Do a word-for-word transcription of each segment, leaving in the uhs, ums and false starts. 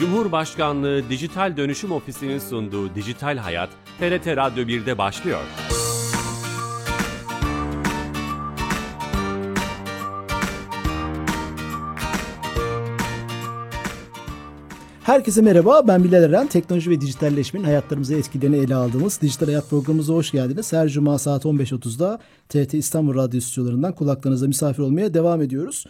Cumhurbaşkanlığı Dijital Dönüşüm Ofisi'nin sunduğu Dijital Hayat, T R T Radyo bir'de başlıyor. Herkese merhaba, ben Bilal Eren. Teknoloji ve dijitalleşmenin hayatlarımıza etkilerini ele aldığımız Dijital Hayat programımıza hoş geldiniz. Her cuma saat on beş otuzda T R T İstanbul Radyo stüdyolarından kulaklarınıza misafir olmaya devam ediyoruz.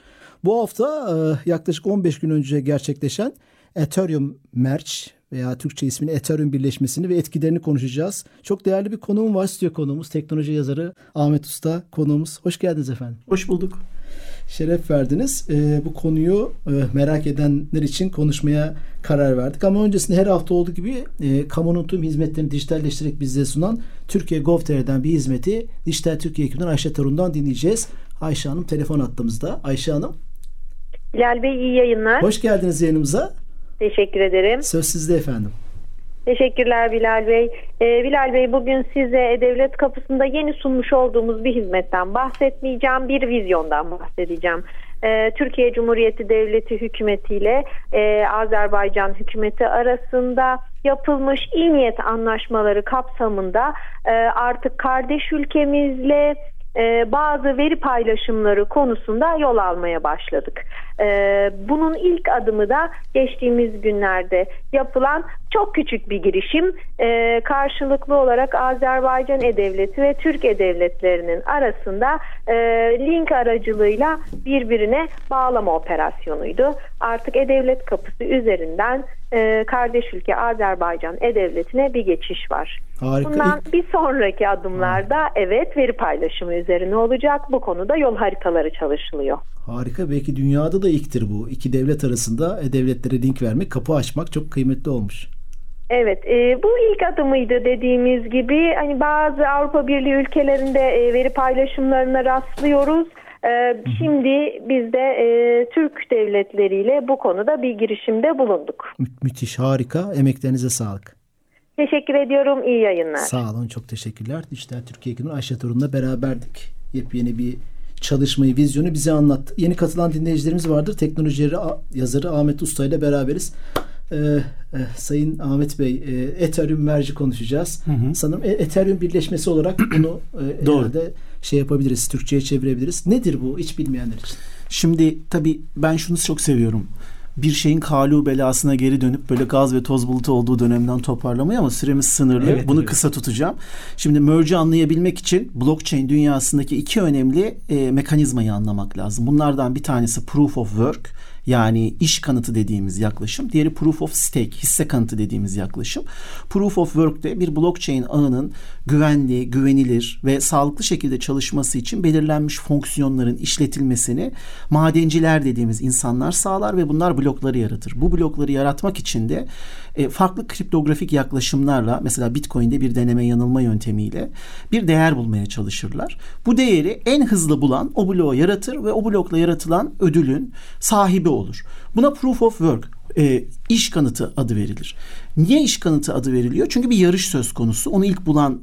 Bu hafta yaklaşık on beş gün önce gerçekleşen Ethereum Merge veya Türkçe ismini Ethereum birleşmesini ve etkilerini konuşacağız. Çok değerli bir konuğum var, stüdyo konuğumuz, teknoloji yazarı Ahmet Usta konuğumuz. Hoş geldiniz efendim. Hoş bulduk. Şeref verdiniz. Ee, bu konuyu e, merak edenler için konuşmaya karar verdik. Ama öncesinde her hafta olduğu gibi e, kamunun tüm hizmetlerini dijitalleştirerek bize sunan Türkiye Gov nokta t r'den bir hizmeti Dijital Türkiye ekibinden Ayşe Torun'dan dinleyeceğiz. Ayşe Hanım telefon attığımızda. Ayşe Hanım. Bilal Bey, iyi yayınlar. Hoş geldiniz yayınımıza. Teşekkür ederim. Söz sizde efendim. Teşekkürler Bilal Bey. Ee, Bilal Bey, bugün size e-Devlet Kapısı'nda yeni sunmuş olduğumuz bir hizmetten bahsetmeyeceğim, bir vizyondan bahsedeceğim. Ee, Türkiye Cumhuriyeti Devleti Hükümeti ile e, Azerbaycan Hükümeti arasında yapılmış iyi niyet anlaşmaları kapsamında e, artık kardeş ülkemizle bazı veri paylaşımları konusunda yol almaya başladık. Bunun ilk adımı da geçtiğimiz günlerde yapılan çok küçük bir girişim. Karşılıklı olarak Azerbaycan E-Devleti ve Türk E-Devletlerinin arasında link aracılığıyla birbirine bağlama operasyonuydu. Artık E-Devlet Kapısı üzerinden kardeş ülke Azerbaycan E-Devleti'ne bir geçiş var. Harika. Bundan bir sonraki adımlarda evet veri paylaşımı üzerine olacak. Bu konuda yol haritaları çalışılıyor. Harika. Belki dünyada da ilktir bu. İki devlet arasında devletlere link vermek, kapı açmak çok kıymetli olmuş. Evet, e, bu ilk adımıydı dediğimiz gibi. Hani bazı Avrupa Birliği ülkelerinde e, veri paylaşımlarına rastlıyoruz. Şimdi biz de e, Türk devletleriyle bu konuda bir girişimde bulunduk. Mü- müthiş, harika. Emeklerinize sağlık. Teşekkür ediyorum. İyi yayınlar. Sağ olun. Çok teşekkürler. İşte Türkiye Günü Ayşe Torun'la beraberdik. Yepyeni bir çalışmayı, vizyonu bize anlattı. Yeni katılan dinleyicilerimiz vardır. Teknoloji yazarı Ahmet Usta ile beraberiz. Ee, e, Sayın Ahmet Bey, e, Ethereum Merge'i konuşacağız. Hı hı. Sanırım Ethereum birleşmesi olarak bunu e, herhalde şey yapabiliriz, Türkçe'ye çevirebiliriz. Nedir bu hiç bilmeyenler için? Şimdi tabii ben şunu çok seviyorum. Bir şeyin kalu belasına geri dönüp böyle gaz ve toz bulutu olduğu dönemden toparlamayı, ama süremiz sınırlı. Evet, bunu evet. Kısa tutacağım. Şimdi merge'i anlayabilmek için blockchain dünyasındaki iki önemli e, mekanizmayı anlamak lazım. Bunlardan bir tanesi proof of work, yani iş kanıtı dediğimiz yaklaşım. Diğeri proof of stake, hisse kanıtı dediğimiz yaklaşım. Proof of work'te bir blockchain ağının güvenli, güvenilir ve sağlıklı şekilde çalışması için belirlenmiş fonksiyonların işletilmesini madenciler dediğimiz insanlar sağlar ve bunlar blokları yaratır. Bu blokları yaratmak için de farklı kriptografik yaklaşımlarla, mesela Bitcoin'de bir deneme yanılma yöntemiyle bir değer bulmaya çalışırlar. Bu değeri en hızlı bulan o bloğu yaratır ve o blokla yaratılan ödülün sahibi olur. Buna proof of work, e, iş kanıtı adı verilir. Niye iş kanıtı adı veriliyor? Çünkü bir yarış söz konusu. Onu ilk bulan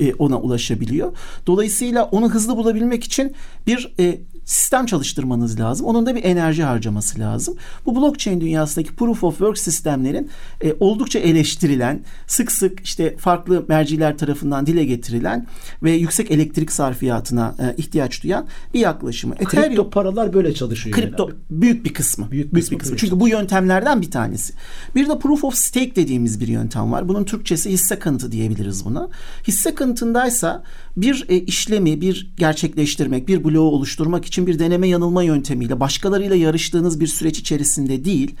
e, ona ulaşabiliyor. Dolayısıyla onu hızlı bulabilmek için bir e, sistem çalıştırmanız lazım. Onun da bir enerji harcaması lazım. Bu blockchain dünyasındaki proof of work sistemlerin e, oldukça eleştirilen, sık sık işte farklı merciler tarafından dile getirilen ve yüksek elektrik sarfiyatına e, ihtiyaç duyan bir yaklaşımı. Kripto Ethereum, paralar böyle çalışıyor. Kripto yani. büyük bir kısmı. Büyük, büyük bir kısmı. Çünkü bu yöntemlerden bir tanesi. Bir de proof of stake dediğimiz bir yöntem var. Bunun Türkçesi hisse kanıtı diyebiliriz buna. Hisse kanıtındaysa bir e, işlemi bir gerçekleştirmek, bir bloğu oluşturmak için bir deneme yanılma yöntemiyle, başkalarıyla yarıştığınız bir süreç içerisinde değil,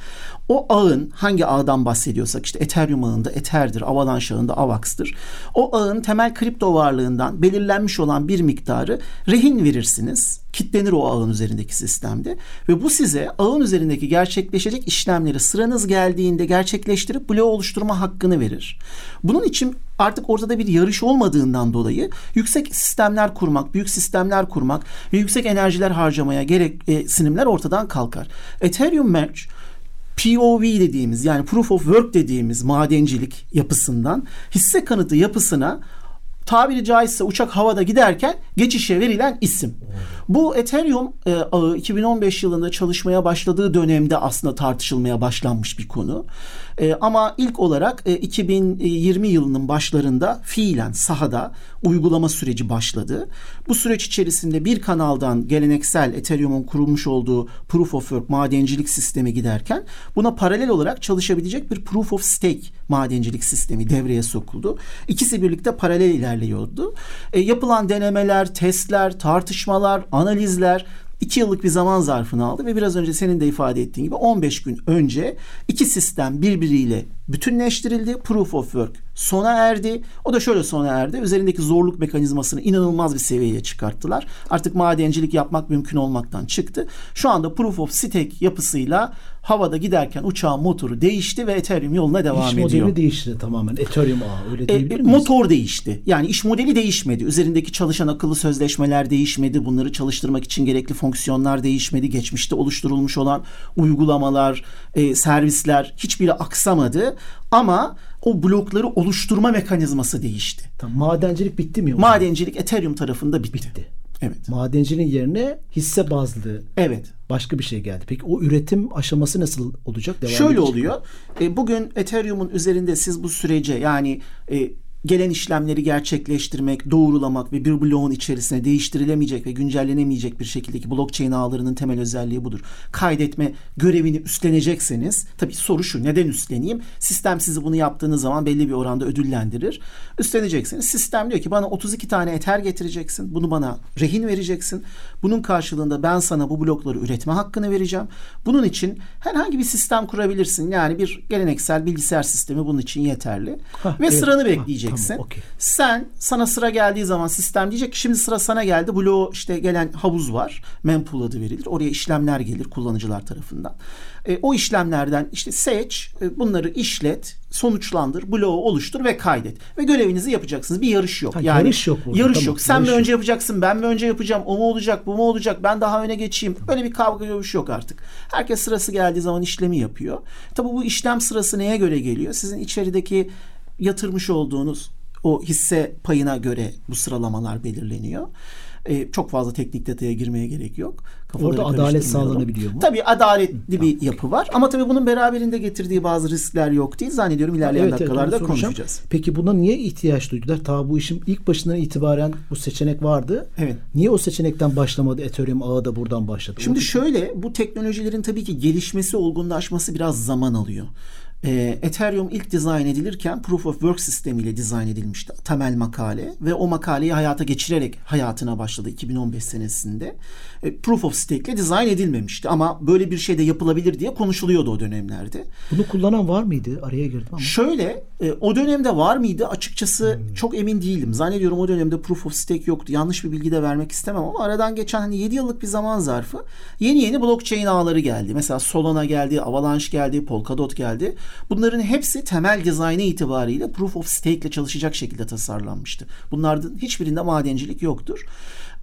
o ağın, hangi ağdan bahsediyorsak, işte Ethereum ağında Ether'dir, Avalanche ağında Avax'tır. O ağın temel kripto varlığından belirlenmiş olan bir miktarı rehin verirsiniz. Kitlenir o ağın üzerindeki sistemde ve bu size ağın üzerindeki gerçekleşecek işlemleri sıranız geldiğinde gerçekleştirip bloğu oluşturma hakkını verir. Bunun için artık ortada bir yarış olmadığından dolayı yüksek sistemler kurmak, büyük sistemler kurmak ve yüksek enerjiler harcamaya gereksinimler ortadan kalkar. Ethereum Merge P O V dediğimiz, yani Proof of Work dediğimiz madencilik yapısından hisse kanıtı yapısına tabiri caizse uçak havada giderken geçişe verilen isim. Bu Ethereum e, ağı iki bin on beş yılında çalışmaya başladığı dönemde aslında tartışılmaya başlanmış bir konu. E, ama ilk olarak e, iki bin yirmi yılının başlarında fiilen sahada uygulama süreci başladı. Bu süreç içerisinde bir kanaldan geleneksel Ethereum'un kurulmuş olduğu Proof of Work madencilik sistemi giderken buna paralel olarak çalışabilecek bir Proof of Stake madencilik sistemi devreye sokuldu. İkisi birlikte paralel ilerliyordu. E, yapılan denemeler, testler, tartışmalar, analizler iki yıllık bir zaman zarfını aldı ve biraz önce senin de ifade ettiğin gibi on beş gün önce iki sistem birbiriyle bütünleştirildi. Proof of Work sona erdi. O da şöyle sona erdi. Üzerindeki zorluk mekanizmasını inanılmaz bir seviyeye çıkarttılar. Artık madencilik yapmak mümkün olmaktan çıktı. Şu anda Proof of Stake yapısıyla havada giderken uçağın motoru değişti ve Ethereum yoluna devam ediyor. İş modeli ediyor. değişti tamamen. Ethereum ağı öyle diyebilir e, miyiz? Motor değişti. Yani iş modeli değişmedi. Üzerindeki çalışan akıllı sözleşmeler değişmedi. Bunları çalıştırmak için gerekli fonksiyonlar değişmedi. Geçmişte oluşturulmuş olan uygulamalar, e, servisler hiçbiri aksamadı. Ama o blokları oluşturma mekanizması değişti. Tamam, madencilik bitti mi? Madencilik Ethereum tarafında bitti. bitti. Evet. Madenciliğin yerine hisse bazlı. Evet. Başka bir şey geldi. Peki o üretim aşaması nasıl olacak? Devam Şöyle edecek oluyor. E, bugün Ethereum'un üzerinde siz bu sürece yani e, gelen işlemleri gerçekleştirmek, doğrulamak ve bir bloğun içerisine değiştirilemeyecek ve güncellenemeyecek bir şekildeki blockchain ağlarının temel özelliği budur. Kaydetme görevini üstlenecekseniz, tabii soru şu, neden üstleneyim? Sistem sizi bunu yaptığınız zaman belli bir oranda ödüllendirir. Üstleneceksiniz. Sistem diyor ki bana otuz iki tane ether getireceksin. Bunu bana rehin vereceksin. Bunun karşılığında ben sana bu blokları üretme hakkını vereceğim. Bunun için herhangi bir sistem kurabilirsin. Yani bir geleneksel bilgisayar sistemi bunun için yeterli. Hah, ve evet. sıranı bekleyeceksin. Hah. Tamam, okay. Sen sana sıra geldiği zaman sistem diyecek ki şimdi sıra sana geldi. Bloğu işte gelen havuz var. Mempool adı verilir. Oraya işlemler gelir kullanıcılar tarafından. E, o işlemlerden işte seç, e, bunları işlet, sonuçlandır, bloğu oluştur ve kaydet. Ve görevinizi yapacaksınız. Bir yarış yok. Ha, yani yarış yok. Burada. Yarış tamam, yok. Sen yarış mi yok. önce yapacaksın, ben mi önce yapacağım, o mu olacak, bu mu olacak, ben daha öne geçeyim. Tamam. Böyle bir kavga görüş yok artık. Herkes sırası geldiği zaman işlemi yapıyor. Tabii bu işlem sırası neye göre geliyor? Sizin içerideki yatırmış olduğunuz o hisse payına göre bu sıralamalar belirleniyor. Ee, çok fazla teknik detaya girmeye gerek yok. Kafaları orada adalet sağlanabiliyor mu? Tabii adaletli bir yapı var. Ama tabii bunun beraberinde getirdiği bazı riskler yok değil. Zannediyorum ilerleyen evet, dakikalarda evet, konuşacağız. Peki buna niye ihtiyaç duydular? Ta bu işin ilk başından itibaren bu seçenek vardı. Evet. Niye o seçenekten başlamadı? Ethereum ağı da buradan başladı. Şimdi şöyle, bu teknolojilerin tabii ki gelişmesi, olgunlaşması biraz zaman alıyor. Ethereum ilk dizayn edilirken Proof of Work sistemiyle dizayn edilmişti. Temel makale ve o makaleyi hayata geçirerek hayatına başladı iki bin on beş senesinde. Proof of Stake ile dizayn edilmemişti ama böyle bir şey de yapılabilir diye konuşuluyordu o dönemlerde. Bunu kullanan var mıydı? Araya girdim ama. Şöyle, o dönemde var mıydı? Açıkçası hmm. çok emin değilim. Zannediyorum o dönemde Proof of Stake yoktu. Yanlış bir bilgi de vermek istemem ama aradan geçen hani yedi yıllık bir zaman zarfı yeni yeni blockchain ağları geldi. Mesela Solana geldi, Avalanche geldi, Polkadot geldi. Bunların hepsi temel dizaynı itibariyle Proof of Stake ile çalışacak şekilde tasarlanmıştı. Bunlardan hiçbirinde madencilik yoktur.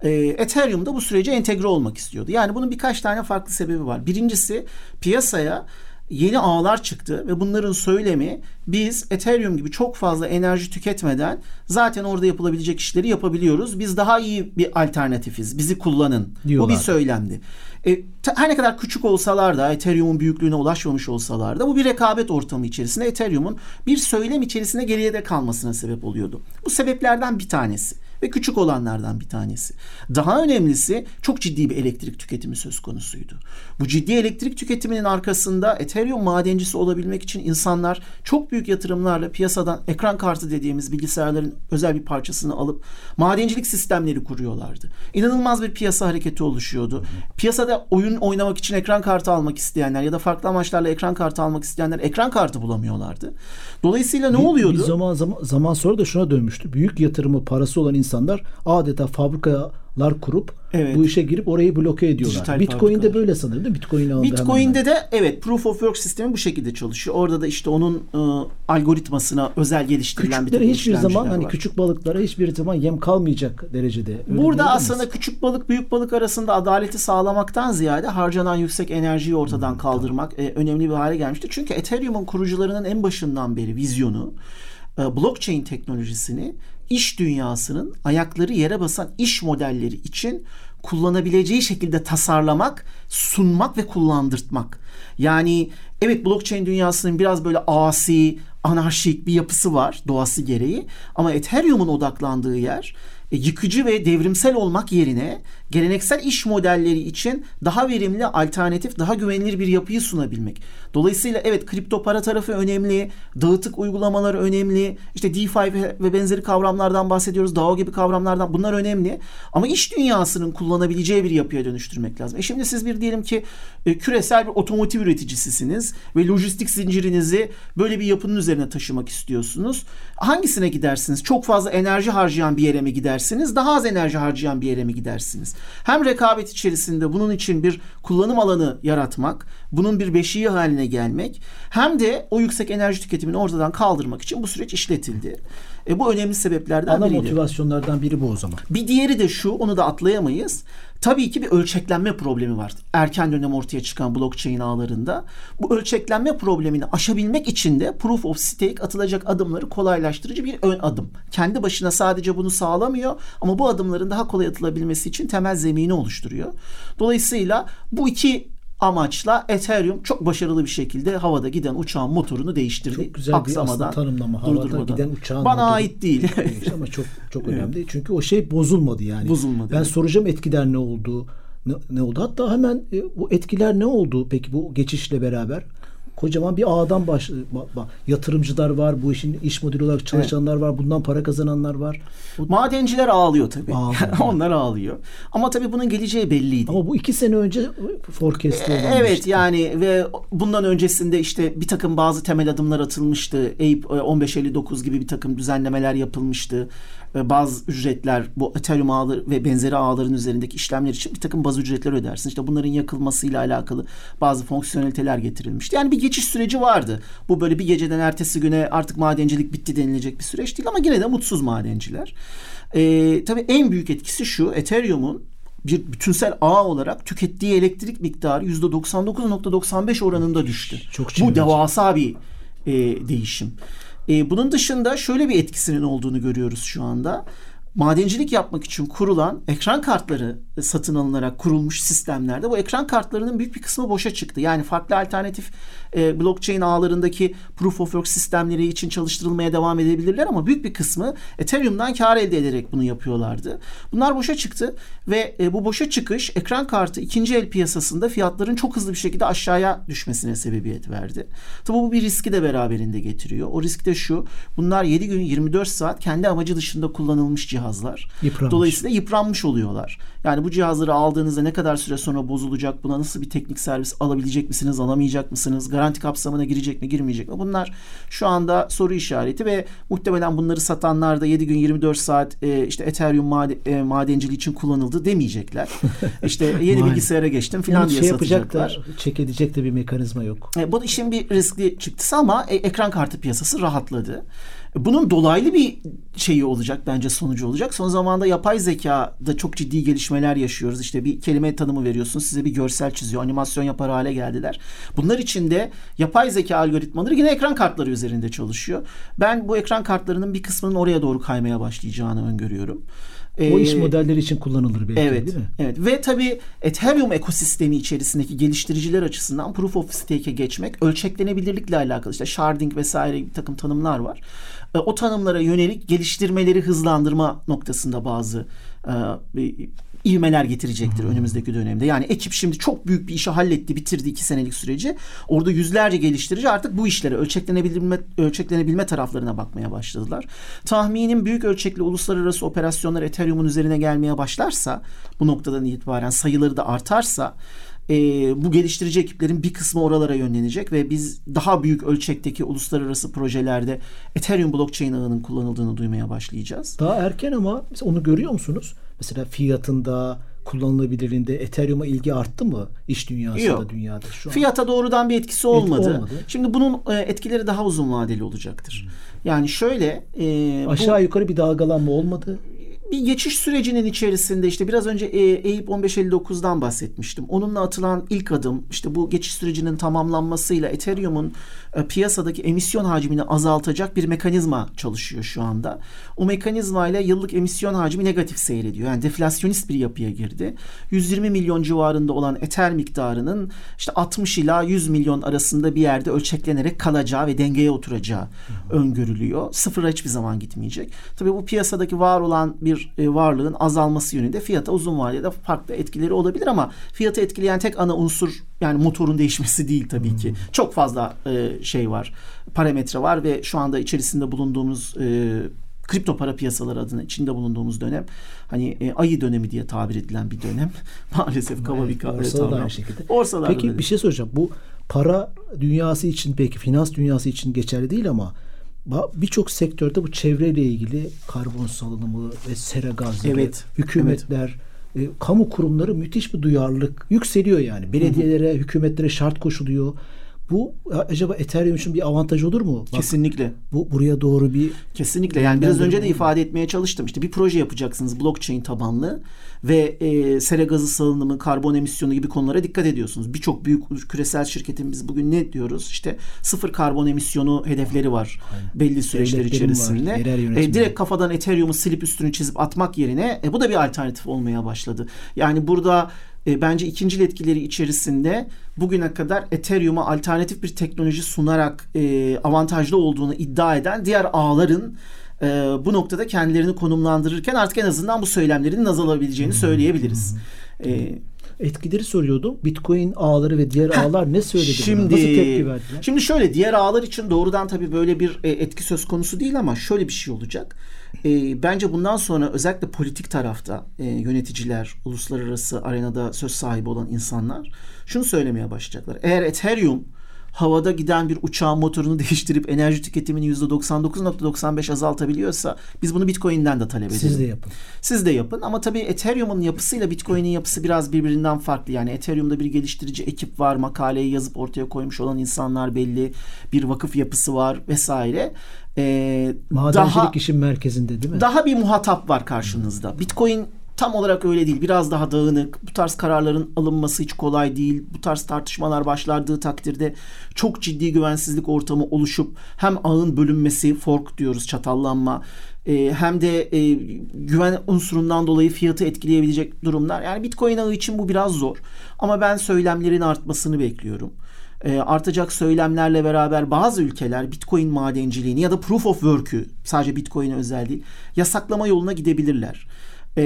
Ee, Ethereum da bu sürece entegre olmak istiyordu. Yani bunun birkaç tane farklı sebebi var. Birincisi, piyasaya yeni ağlar çıktı ve bunların söylemi biz Ethereum gibi çok fazla enerji tüketmeden zaten orada yapılabilecek işleri yapabiliyoruz. Biz daha iyi bir alternatifiz. Bizi kullanın. Diyorlar. Bu bir söylemdi. E, her ne kadar küçük olsalar da Ethereum'un büyüklüğüne ulaşmamış olsalar da bu bir rekabet ortamı içerisinde Ethereum'un bir söylem içerisinde geriye de kalmasına sebep oluyordu. Bu sebeplerden bir tanesi. Ve küçük olanlardan bir tanesi. Daha önemlisi çok ciddi bir elektrik tüketimi söz konusuydu. Bu ciddi elektrik tüketiminin arkasında Ethereum madencisi olabilmek için insanlar çok büyük yatırımlarla piyasadan ekran kartı dediğimiz bilgisayarların özel bir parçasını alıp madencilik sistemleri kuruyorlardı. İnanılmaz bir piyasa hareketi oluşuyordu. Piyasada oyun oynamak için ekran kartı almak isteyenler ya da farklı amaçlarla ekran kartı almak isteyenler ekran kartı bulamıyorlardı. Dolayısıyla ne oluyordu? Bir zaman, zaman, zaman sonra da şuna dönmüştü. Büyük yatırımı parası olan insan İnsanlar adeta fabrikalar kurup evet. bu işe girip orayı bloke ediyorlar. Dijital Bitcoin'de fabrikalar. Böyle sanırım değil mi? Bitcoin'de, Bitcoin'de de evet Proof of Work sistemi bu şekilde çalışıyor. Orada da işte onun ıı, algoritmasına özel geliştirilen bir takım işlemciler var. Küçüklere hiçbir zaman hani küçük balıklara hiçbir zaman yem kalmayacak derecede. Öyle burada aslında küçük balık büyük balık arasında adaleti sağlamaktan ziyade harcanan yüksek enerjiyi ortadan hmm, kaldırmak tamam. e, önemli bir hale gelmişti. Çünkü Ethereum'un kurucularının en başından beri vizyonu blockchain teknolojisini iş dünyasının ayakları yere basan iş modelleri için kullanabileceği şekilde tasarlamak, sunmak ve kullandırtmak. Yani evet, blockchain dünyasının biraz böyle asi, anarşik bir yapısı var doğası gereği. Ama Ethereum'un odaklandığı yer yıkıcı ve devrimsel olmak yerine geleneksel iş modelleri için daha verimli, alternatif, daha güvenilir bir yapıyı sunabilmek. Dolayısıyla evet, kripto para tarafı önemli, dağıtık uygulamaları önemli, işte DeFi ve benzeri kavramlardan bahsediyoruz, D A O gibi kavramlardan, bunlar önemli. Ama iş dünyasının kullanabileceği bir yapıya dönüştürmek lazım. E şimdi siz bir diyelim ki küresel bir otomotiv üreticisisiniz ve lojistik zincirinizi böyle bir yapının üzerine taşımak istiyorsunuz. Hangisine gidersiniz? Çok fazla enerji harcayan bir yere mi gidersiniz? Daha az enerji harcayan bir yere mi gidersiniz? Hem rekabet içerisinde bunun için bir kullanım alanı yaratmak, bunun bir beşiği haline gelmek, hem de o yüksek enerji tüketimini ortadan kaldırmak için bu süreç işletildi. E bu önemli sebeplerden ana biriydi. Ana motivasyonlardan biri bu o zaman. Bir diğeri de şu, onu da atlayamayız. Tabii ki bir ölçeklenme problemi var. Erken dönem ortaya çıkan blockchain ağlarında. Bu ölçeklenme problemini aşabilmek için de Proof of Stake atılacak adımları kolaylaştırıcı bir ön adım. Kendi başına sadece bunu sağlamıyor ama bu adımların daha kolay atılabilmesi için temel zemini oluşturuyor. Dolayısıyla bu iki amaçla Ethereum çok başarılı bir şekilde havada giden uçağın motorunu değiştirdi. Çok güzel bir aslında tanımlama. Havada giden uçağın bana motoru ait değil. Ama çok çok önemli. Çünkü o şey bozulmadı yani. Bozulmadı. Ben evet. soracağım etkiler ne oldu? Ne, ne oldu? Hatta hemen e, bu etkiler ne oldu? Peki bu geçişle beraber kocaman bir ağdan baş, yatırımcılar var, bu işin iş modeli olarak çalışanlar evet. var, bundan para kazananlar var. Madenciler ağlıyor tabii. Ağlıyor. Onlar ağlıyor. Ama tabii bunun geleceği belliydi. Ama bu iki sene önce forecast'ı olanmıştı. Evet yani ve bundan öncesinde işte bir takım bazı temel adımlar atılmıştı. E Y P bin beş yüz elli dokuz gibi bir takım düzenlemeler yapılmıştı. Bazı ücretler, bu Ethereum ağları ve benzeri ağların üzerindeki işlemler için bir takım bazı ücretler ödersin. İşte bunların yakılmasıyla alakalı bazı fonksiyoneliteler getirilmişti. Yani bir geçiş süreci vardı. Bu böyle bir geceden ertesi güne artık madencilik bitti denilecek bir süreç değil ama yine de mutsuz madenciler. Ee, tabii en büyük etkisi şu, Ethereum'un bir bütünsel ağ olarak tükettiği elektrik miktarı yüzde doksan dokuz virgül doksan beş oranında düştü. Çok Bu devasa bir e, değişim. E, bunun dışında şöyle bir etkisinin olduğunu görüyoruz şu anda. Madencilik yapmak için kurulan ekran kartları satın alınarak kurulmuş sistemlerde bu ekran kartlarının büyük bir kısmı boşa çıktı. Yani farklı alternatif e, blockchain ağlarındaki proof of work sistemleri için çalıştırılmaya devam edebilirler ama büyük bir kısmı Ethereum'dan kar elde ederek bunu yapıyorlardı. Bunlar boşa çıktı ve e, bu boşa çıkış ekran kartı ikinci el piyasasında fiyatların çok hızlı bir şekilde aşağıya düşmesine sebebiyet verdi. Tabii bu bir riski de beraberinde getiriyor. O risk de şu, bunlar yedi gün yirmi dört saat kendi amacı dışında kullanılmış cihaz. Cihazlar. Yıpranmış. Dolayısıyla yıpranmış oluyorlar. Yani bu cihazları aldığınızda ne kadar süre sonra bozulacak, buna nasıl bir teknik servis alabilecek misiniz, alamayacak mısınız, garanti kapsamına girecek mi, girmeyecek mi? Bunlar şu anda soru işareti ve muhtemelen bunları satanlar da yedi gün yirmi dört saat e, işte Ethereum mad- e, madenciliği için kullanıldı demeyecekler. İşte yeni bilgisayara geçtim filan diye şey satacaklar. Çek edecek de bir mekanizma yok. E, bu işin bir riskli çıktısı ama e, ekran kartı piyasası rahatladı. Bunun dolaylı bir şeyi olacak bence, sonucu olacak. Son zamanda yapay zekada çok ciddi gelişmeler yaşıyoruz. İşte bir kelime tanımı veriyorsunuz, size bir görsel çiziyor, animasyon yapar hale geldiler. Bunlar için de yapay zeka algoritmaları yine ekran kartları üzerinde çalışıyor. Ben bu ekran kartlarının bir kısmının oraya doğru kaymaya başlayacağını öngörüyorum. O ee, iş modelleri için kullanılır belki evet, değil mi? Evet. Ve tabii Ethereum ekosistemi içerisindeki geliştiriciler açısından Proof of Stake'e geçmek ölçeklenebilirlikle alakalı. İşte sharding vesaire bir takım tanımlar var. O tanımlara yönelik geliştirmeleri hızlandırma noktasında bazı e, ivmeler getirecektir hmm. önümüzdeki dönemde. Yani ekip şimdi çok büyük bir işi halletti, bitirdi iki senelik süreci. Orada yüzlerce geliştirici artık bu işlere ölçeklenebilme, ölçeklenebilme taraflarına bakmaya başladılar. Tahminim büyük ölçekli uluslararası operasyonlar Ethereum'un üzerine gelmeye başlarsa, bu noktadan itibaren sayıları da artarsa, E, bu geliştirici ekiplerin bir kısmı oralara yönlenecek ve biz daha büyük ölçekteki uluslararası projelerde Ethereum blockchain ağının kullanıldığını duymaya başlayacağız. Daha erken ama onu görüyor musunuz? Mesela fiyatında, kullanılabilirliğinde Ethereum'a ilgi arttı mı iş dünyasında? Yok. Dünyada şu an? Fiyata doğrudan bir etkisi olmadı. Etki olmadı. Şimdi bunun etkileri daha uzun vadeli olacaktır. Hmm. Yani şöyle e, aşağı bu, yukarı bir dalgalanma olmadı. bir geçiş sürecinin içerisinde işte biraz önce E Y İP on beş elli dokuzdan bahsetmiştim. Onunla atılan ilk adım işte bu geçiş sürecinin tamamlanmasıyla Ethereum'un piyasadaki emisyon hacmini azaltacak bir mekanizma çalışıyor şu anda. O mekanizmayla yıllık emisyon hacmi negatif seyrediyor. Yani deflasyonist bir yapıya girdi. yüz yirmi milyon civarında olan Ether miktarının işte altmış ila yüz milyon arasında bir yerde ölçeklenerek kalacağı ve dengeye oturacağı hmm. öngörülüyor. Sıfıra hiçbir zaman gitmeyecek. Tabii bu piyasadaki var olan bir varlığın azalması yönünde fiyata uzun vadede farklı etkileri olabilir ama fiyatı etkileyen tek ana unsur yani motorun değişmesi değil tabii hmm. ki. Çok fazla şey var, parametre var ve şu anda içerisinde bulunduğumuz kripto para piyasaları adına içinde bulunduğumuz dönem hani e, ayı dönemi diye tabir edilen bir dönem. Maalesef kaba bir tabir. Orsalarda Peki dedi. bir şey soracağım. Bu para dünyası için peki finans dünyası için geçerli değil ama birçok sektörde bu çevreyle ilgili karbon salınımı ve sera gazları, evet, hükümetler, evet. E, kamu kurumları müthiş bir duyarlılık yükseliyor yani. Belediyelere, hı hı. hükümetlere şart koşuluyor. Bu acaba Ethereum için bir avantaj olur mu? Bak, kesinlikle. Bu buraya doğru bir kesinlikle. Yani biraz önce de ifade etmeye çalıştım. İşte bir proje yapacaksınız blockchain tabanlı ve e, sera gazı salınımı, karbon emisyonu gibi konulara dikkat ediyorsunuz. Birçok büyük küresel şirketin biz bugün ne diyoruz? İşte sıfır karbon emisyonu hedefleri var. Aynen. Belli süreçler Devletlerim içerisinde. E, direkt kafadan Ethereum'u silip üstünü çizip atmak yerine e, bu da bir alternatif olmaya başladı. Yani burada E, bence ikincil etkileri içerisinde bugüne kadar Ethereum'a alternatif bir teknoloji sunarak e, avantajlı olduğunu iddia eden diğer ağların e, bu noktada kendilerini konumlandırırken artık en azından bu söylemlerinin azalabileceğini söyleyebiliriz. E, Etkileri soruyordum. Bitcoin ağları ve diğer Heh, ağlar ne söyledi? Şimdi, nasıl tepki verdiler? Şimdi şöyle diğer ağlar için doğrudan tabii böyle bir etki söz konusu değil ama şöyle bir şey olacak. E, bence bundan sonra özellikle politik tarafta e, yöneticiler, uluslararası arenada söz sahibi olan insanlar şunu söylemeye başlayacaklar. Eğer Ethereum havada giden bir uçağın motorunu değiştirip enerji tüketimini yüzde doksan dokuz virgül doksan beş azaltabiliyorsa biz bunu Bitcoin'den de talep edelim. Siz de yapın. Siz de yapın ama tabii Ethereum'un yapısıyla Bitcoin'in yapısı biraz birbirinden farklı. Yani Ethereum'da bir geliştirici ekip var, makaleyi yazıp ortaya koymuş olan insanlar belli, bir vakıf yapısı var vesaire. Ee, Madencilik daha, işin merkezinde değil mi? Daha bir muhatap var karşınızda. Bitcoin tam olarak öyle değil. Biraz daha dağınık. Bu tarz kararların alınması hiç kolay değil. Bu tarz tartışmalar başladığı takdirde çok ciddi güvensizlik ortamı oluşup hem ağın bölünmesi, fork diyoruz, çatallanma, hem de güven unsurundan dolayı fiyatı etkileyebilecek durumlar. Yani Bitcoin ağı için bu biraz zor. Ama ben söylemlerin artmasını bekliyorum. Artacak söylemlerle beraber bazı ülkeler Bitcoin madenciliğini ya da Proof of Work'ü, sadece Bitcoin'e özel değil, yasaklama yoluna gidebilirler. Ee,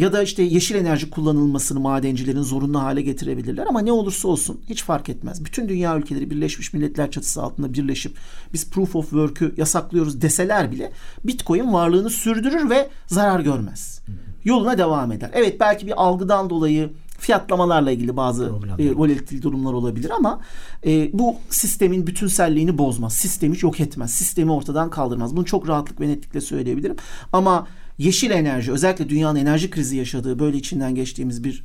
ya da işte yeşil enerji kullanılmasını madencilerin zorunlu hale getirebilirler ama ne olursa olsun hiç fark etmez. Bütün dünya ülkeleri Birleşmiş Milletler çatısı altında birleşip biz Proof of Work'ü yasaklıyoruz deseler bile Bitcoin varlığını sürdürür ve zarar görmez. Yoluna devam eder. Evet belki bir algıdan dolayı fiyatlamalarla ilgili bazı e, volatil durumlar olabilir ama e, bu sistemin bütünselliğini bozmaz. Sistemi yok etmez. Sistemi ortadan kaldırmaz. Bunu çok rahatlık ve netlikle söyleyebilirim. Ama yeşil enerji, özellikle dünyanın enerji krizi yaşadığı, böyle içinden geçtiğimiz bir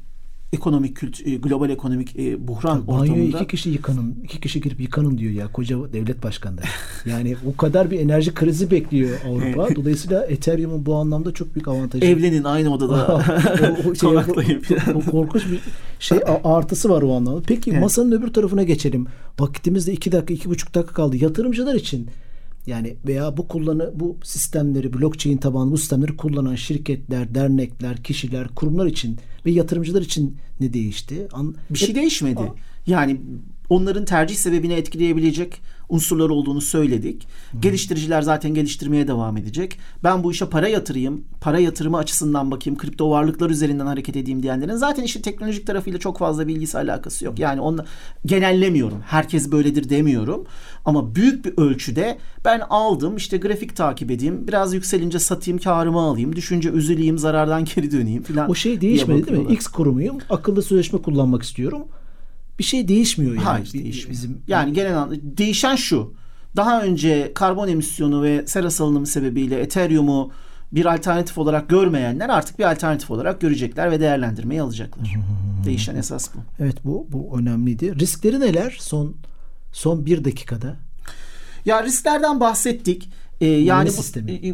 ekonomik kült, global ekonomik buhran Banyoya ortamında. iki kişi yıkanın, iki kişi girip yıkanın diyor ya koca devlet başkanları. Yani o kadar bir enerji krizi bekliyor Avrupa. Dolayısıyla Ethereum'un bu anlamda çok büyük avantajı. Evlenin aynı odada. o, o şey, konaklayın. O, o korkunç bir şey artısı var o anlamda. Peki evet. Masanın öbür tarafına geçelim. Vakitimiz de iki dakika, iki buçuk dakika kaldı. Yatırımcılar için yani veya bu kullanı bu sistemleri blockchain tabanlı bu sistemleri kullanan şirketler, dernekler, kişiler, kurumlar için ve yatırımcılar için ne değişti? An- bir şey değişmedi. Aa. Yani onların tercih sebebini etkileyebilecek unsurlar olduğunu söyledik. Hmm. Geliştiriciler zaten geliştirmeye devam edecek. Ben bu işe para yatırayım, para yatırımı açısından bakayım, kripto varlıklar üzerinden hareket edeyim diyenlerin zaten işin teknolojik tarafıyla çok fazla bilgisi alakası yok. Yani onu genellemiyorum. Herkes böyledir demiyorum. Ama büyük bir ölçüde ben aldım, işte grafik takip edeyim, biraz yükselince satayım, karımı alayım, düşünce üzüleyim, zarardan geri döneyim falan. O şey değişmedi değil mi? X kurumuyum, akıllı sözleşme kullanmak istiyorum. Bir şey değişmiyor yani. Hayır, değişmiyor. Bizim yani genel anlamda değişen şu. Daha önce karbon emisyonu ve sera salınımı sebebiyle Ethereum'u bir alternatif olarak görmeyenler artık bir alternatif olarak görecekler ve değerlendirmeyi alacaklar. Hmm. Değişen esas bu. Evet bu bu önemliydi. Riskleri neler son son bir dakikada? Ya risklerden bahsettik. Ee, yani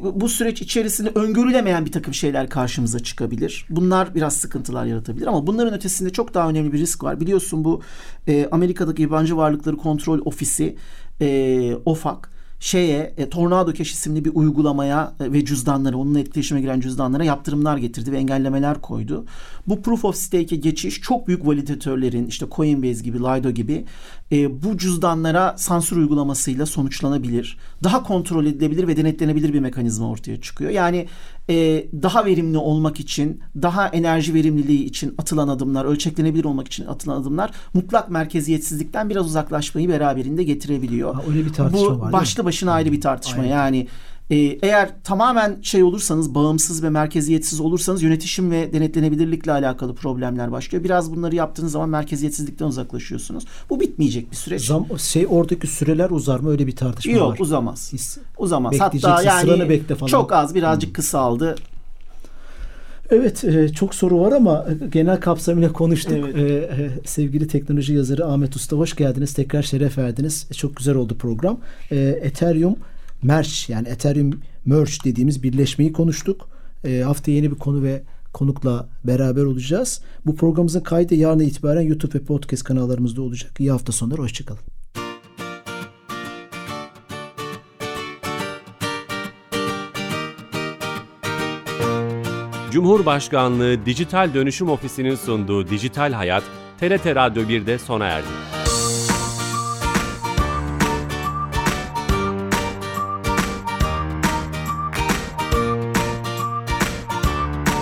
bu, bu süreç içerisinde öngörülemeyen bir takım şeyler karşımıza çıkabilir. Bunlar biraz sıkıntılar yaratabilir ama bunların ötesinde çok daha önemli bir risk var. Biliyorsun bu e, Amerika'daki Yabancı Varlıkları Kontrol Ofisi e, O F A C şeye e, Tornado Cash isimli bir uygulamaya e, ve cüzdanlara, onunla etkileşime giren cüzdanlara yaptırımlar getirdi ve engellemeler koydu. Bu Proof of Stake'e geçiş çok büyük validatörlerin, işte Coinbase gibi, Lido gibi e, bu cüzdanlara sansür uygulamasıyla sonuçlanabilir. Daha kontrol edilebilir ve denetlenebilir bir mekanizma ortaya çıkıyor. Yani e, daha verimli olmak için, daha enerji verimliliği için atılan adımlar, ölçeklenebilir olmak için atılan adımlar mutlak merkeziyetsizlikten biraz uzaklaşmayı beraberinde getirebiliyor. Ha, öyle bir tartışma bu, var. Bu başlı başına ayrı bir tartışma. Aynen. Yani e, eğer tamamen şey olursanız, bağımsız ve merkeziyetsiz olursanız yönetişim ve denetlenebilirlikle alakalı problemler başlıyor. Biraz bunları yaptığınız zaman merkeziyetsizlikten uzaklaşıyorsunuz. Bu bitmeyecek bir süreç. Zam, şey oradaki süreler uzar mı? Öyle bir tartışma Yok, var. Yok uzamaz. His, uzamaz. Hatta yani bekle falan. Çok az, birazcık hmm. kısaldı. Evet, çok soru var ama genel kapsamıyla konuştuk. Evet. Sevgili teknoloji yazarı Ahmet Usta, hoş geldiniz. Tekrar şeref verdiniz. Çok güzel oldu program. Ethereum Merge, yani Ethereum Merge dediğimiz birleşmeyi konuştuk. Haftaya yeni bir konu ve konukla beraber olacağız. Bu programımızın kaydı yarına itibaren YouTube ve podcast kanallarımızda olacak. İyi hafta sonları, hoşçakalın. Cumhurbaşkanlığı Dijital Dönüşüm Ofisi'nin sunduğu Dijital Hayat, T R T Radyo bir'de sona erdi.